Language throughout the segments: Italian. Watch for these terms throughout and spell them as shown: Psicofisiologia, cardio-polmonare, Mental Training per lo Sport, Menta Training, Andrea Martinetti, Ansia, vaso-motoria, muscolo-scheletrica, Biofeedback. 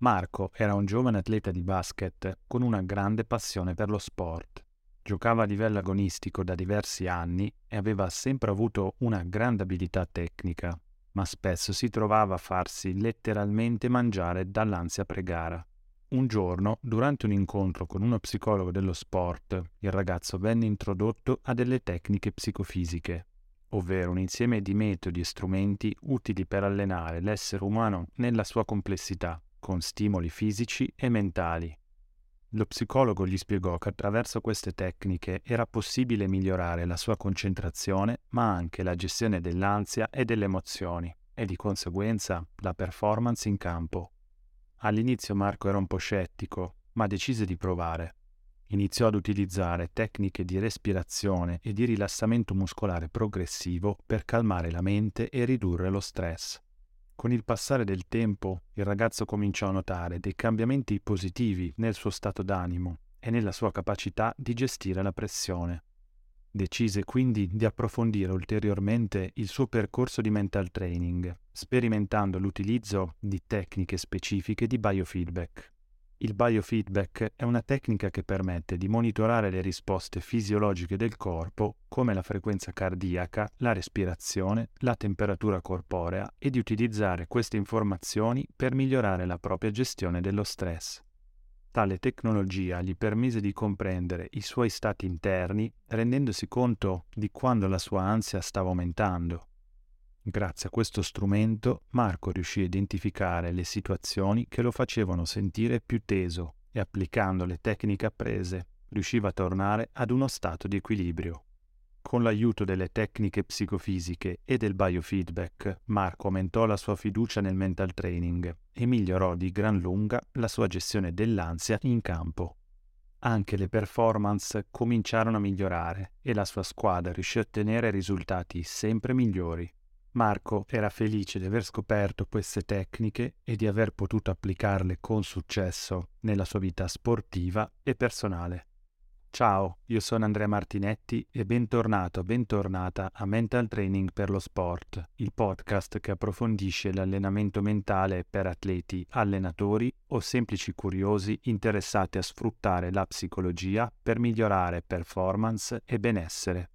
Marco era un giovane atleta di basket con una grande passione per lo sport. Giocava a livello agonistico da diversi anni e aveva sempre avuto una grande abilità tecnica, ma spesso si trovava a farsi letteralmente mangiare dall'ansia pre-gara. Un giorno, durante un incontro con uno psicologo dello sport, il ragazzo venne introdotto a delle tecniche psicofisiche, ovvero un insieme di metodi e strumenti utili per allenare l'essere umano nella sua complessità, con stimoli fisici e mentali. Lo psicologo gli spiegò che attraverso queste tecniche era possibile migliorare la sua concentrazione, ma anche la gestione dell'ansia e delle emozioni, e di conseguenza la performance in campo. All'inizio Marco era un po' scettico, ma decise di provare. Iniziò ad utilizzare tecniche di respirazione e di rilassamento muscolare progressivo per calmare la mente e ridurre lo stress. Con il passare del tempo, il ragazzo cominciò a notare dei cambiamenti positivi nel suo stato d'animo e nella sua capacità di gestire la pressione. Decise quindi di approfondire ulteriormente il suo percorso di mental training, sperimentando l'utilizzo di tecniche specifiche di biofeedback. Il biofeedback è una tecnica che permette di monitorare le risposte fisiologiche del corpo, come la frequenza cardiaca, la respirazione, la temperatura corporea, e di utilizzare queste informazioni per migliorare la propria gestione dello stress. Tale tecnologia gli permise di comprendere i suoi stati interni, rendendosi conto di quando la sua ansia stava aumentando. Grazie a questo strumento, Marco riuscì a identificare le situazioni che lo facevano sentire più teso e, applicando le tecniche apprese, riusciva a tornare ad uno stato di equilibrio. Con l'aiuto delle tecniche psicofisiche e del biofeedback, Marco aumentò la sua fiducia nel mental training e migliorò di gran lunga la sua gestione dell'ansia in campo. Anche le performance cominciarono a migliorare e la sua squadra riuscì a ottenere risultati sempre migliori. Marco era felice di aver scoperto queste tecniche e di aver potuto applicarle con successo nella sua vita sportiva e personale. Ciao, io sono Andrea Martinetti e bentornata a Mental Training per lo Sport, il podcast che approfondisce l'allenamento mentale per atleti, allenatori o semplici curiosi interessati a sfruttare la psicologia per migliorare performance e benessere.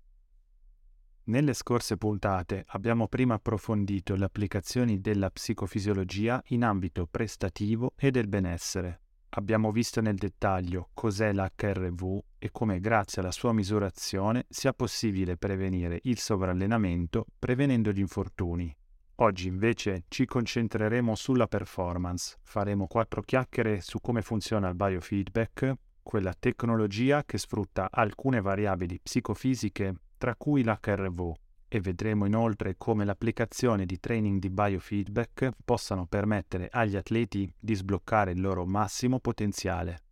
Nelle scorse puntate abbiamo prima approfondito le applicazioni della psicofisiologia in ambito prestativo e del benessere. Abbiamo visto nel dettaglio cos'è l'HRV e come grazie alla sua misurazione sia possibile prevenire il sovrallenamento prevenendo gli infortuni. Oggi invece ci concentreremo sulla performance. Faremo 4 chiacchiere su come funziona il biofeedback, quella tecnologia che sfrutta alcune variabili psicofisiche tra cui l'HRV, e vedremo inoltre come l'applicazione di training di biofeedback possano permettere agli atleti di sbloccare il loro massimo potenziale.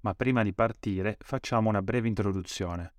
Ma prima di partire facciamo una breve introduzione.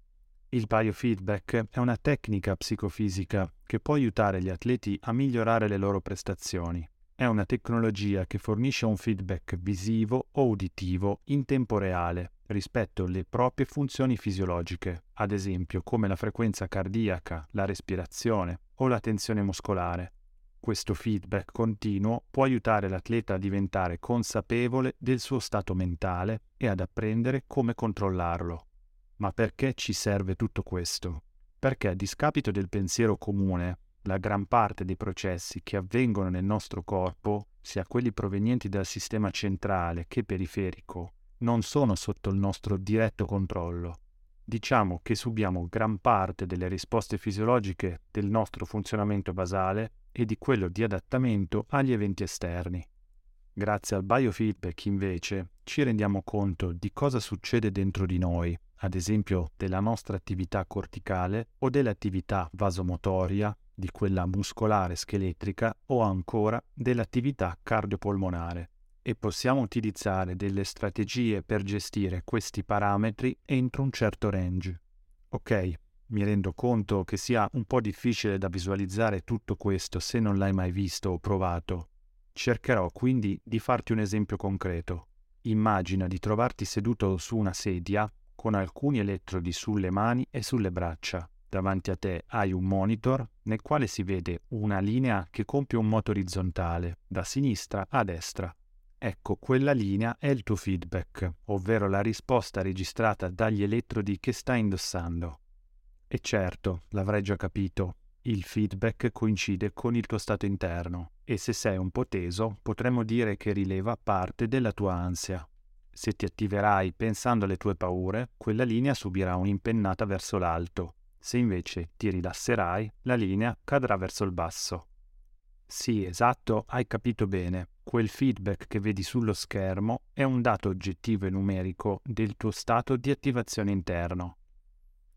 Il biofeedback è una tecnica psicofisica che può aiutare gli atleti a migliorare le loro prestazioni. È una tecnologia che fornisce un feedback visivo o uditivo in tempo reale rispetto alle proprie funzioni fisiologiche, ad esempio come la frequenza cardiaca, la respirazione o la tensione muscolare. Questo feedback continuo può aiutare l'atleta a diventare consapevole del suo stato mentale e ad apprendere come controllarlo. Ma perché ci serve tutto questo? Perché a discapito del pensiero comune, la gran parte dei processi che avvengono nel nostro corpo, sia quelli provenienti dal sistema centrale che periferico, non sono sotto il nostro diretto controllo. Diciamo che subiamo gran parte delle risposte fisiologiche del nostro funzionamento basale e di quello di adattamento agli eventi esterni. Grazie al biofeedback, invece, ci rendiamo conto di cosa succede dentro di noi, ad esempio della nostra attività corticale o dell'attività vasomotoria, di quella muscolare scheletrica o ancora dell'attività cardiopolmonare, e possiamo utilizzare delle strategie per gestire questi parametri entro un certo range. Ok, mi rendo conto che sia un po' difficile da visualizzare tutto questo se non l'hai mai visto o provato. Cercherò quindi di farti un esempio concreto. Immagina di trovarti seduto su una sedia con alcuni elettrodi sulle mani e sulle braccia. Davanti a te hai un monitor nel quale si vede una linea che compie un moto orizzontale da sinistra a destra. Ecco, quella linea è il tuo feedback, ovvero la risposta registrata dagli elettrodi che stai indossando. E certo, l'avrai già capito, il feedback coincide con il tuo stato interno e se sei un po' teso potremmo dire che rileva parte della tua ansia. Se ti attiverai pensando alle tue paure, quella linea subirà un'impennata verso l'alto. Se invece ti rilasserai, la linea cadrà verso il basso. Sì, esatto, hai capito bene. Quel feedback che vedi sullo schermo è un dato oggettivo e numerico del tuo stato di attivazione interno.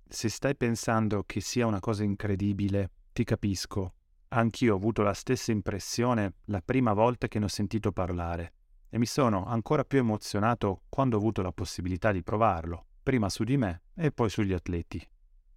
Se stai pensando che sia una cosa incredibile, ti capisco. Anch'io ho avuto la stessa impressione la prima volta che ne ho sentito parlare e mi sono ancora più emozionato quando ho avuto la possibilità di provarlo, prima su di me e poi sugli atleti.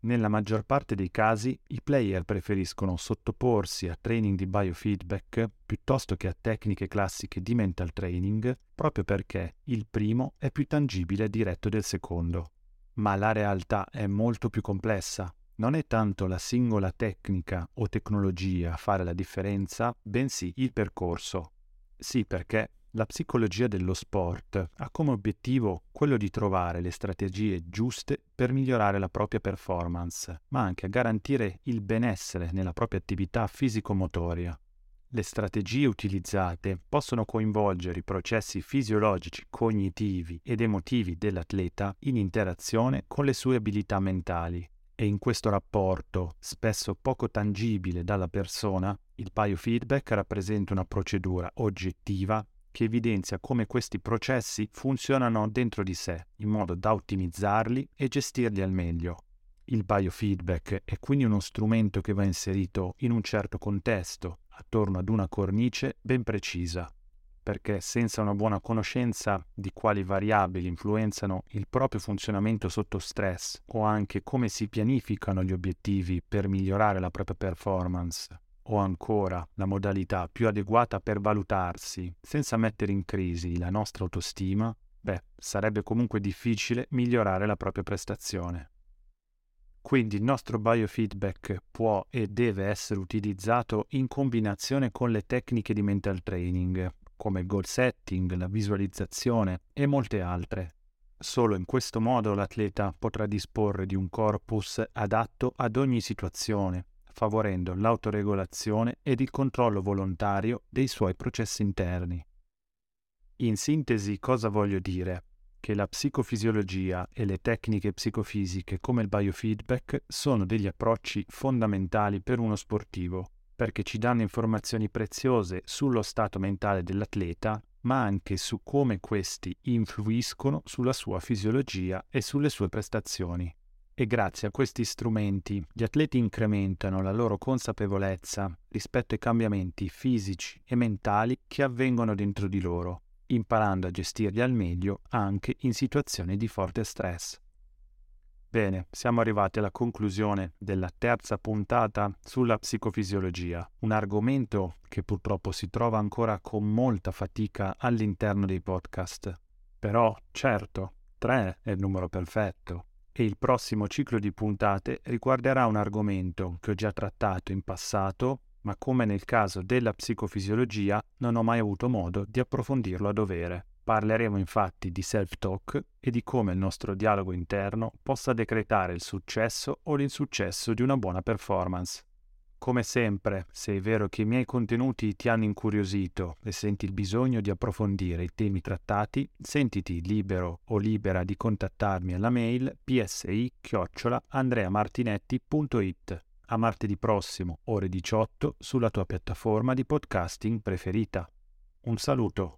Nella maggior parte dei casi i player preferiscono sottoporsi a training di biofeedback piuttosto che a tecniche classiche di mental training proprio perché il primo è più tangibile e diretto del secondo. Ma la realtà è molto più complessa. Non è tanto la singola tecnica o tecnologia a fare la differenza, bensì il percorso. Sì, perché la psicologia dello sport ha come obiettivo quello di trovare le strategie giuste per migliorare la propria performance, ma anche a garantire il benessere nella propria attività fisico-motoria. Le strategie utilizzate possono coinvolgere i processi fisiologici, cognitivi ed emotivi dell'atleta in interazione con le sue abilità mentali e in questo rapporto, spesso poco tangibile dalla persona, il biofeedback rappresenta una procedura oggettiva che evidenzia come questi processi funzionano dentro di sé in modo da ottimizzarli e gestirli al meglio. Il biofeedback è quindi uno strumento che va inserito in un certo contesto attorno ad una cornice ben precisa, perché senza una buona conoscenza di quali variabili influenzano il proprio funzionamento sotto stress o anche come si pianificano gli obiettivi per migliorare la propria performance, o ancora la modalità più adeguata per valutarsi senza mettere in crisi la nostra autostima, sarebbe comunque difficile migliorare la propria prestazione. Quindi il nostro biofeedback può e deve essere utilizzato in combinazione con le tecniche di mental training, come il goal setting, la visualizzazione e molte altre. Solo in questo modo l'atleta potrà disporre di un corpus adatto ad ogni situazione, favorendo l'autoregolazione ed il controllo volontario dei suoi processi interni. In sintesi, cosa voglio dire? Che la psicofisiologia e le tecniche psicofisiche come il biofeedback sono degli approcci fondamentali per uno sportivo, perché ci danno informazioni preziose sullo stato mentale dell'atleta, ma anche su come questi influiscono sulla sua fisiologia e sulle sue prestazioni. E grazie a questi strumenti gli atleti incrementano la loro consapevolezza rispetto ai cambiamenti fisici e mentali che avvengono dentro di loro, imparando a gestirli al meglio anche in situazioni di forte stress. Bene, siamo arrivati alla conclusione della terza puntata sulla psicofisiologia, un argomento che purtroppo si trova ancora con molta fatica all'interno dei podcast. Però, certo, 3 è il numero perfetto e il prossimo ciclo di puntate riguarderà un argomento che ho già trattato in passato, ma come nel caso della psicofisiologia non ho mai avuto modo di approfondirlo a dovere. Parleremo infatti di self-talk e di come il nostro dialogo interno possa decretare il successo o l'insuccesso di una buona performance. Come sempre, se è vero che i miei contenuti ti hanno incuriosito e senti il bisogno di approfondire i temi trattati, sentiti libero o libera di contattarmi alla mail psi@andreamartinetti.it. A martedì prossimo, ore 18, sulla tua piattaforma di podcasting preferita. Un saluto.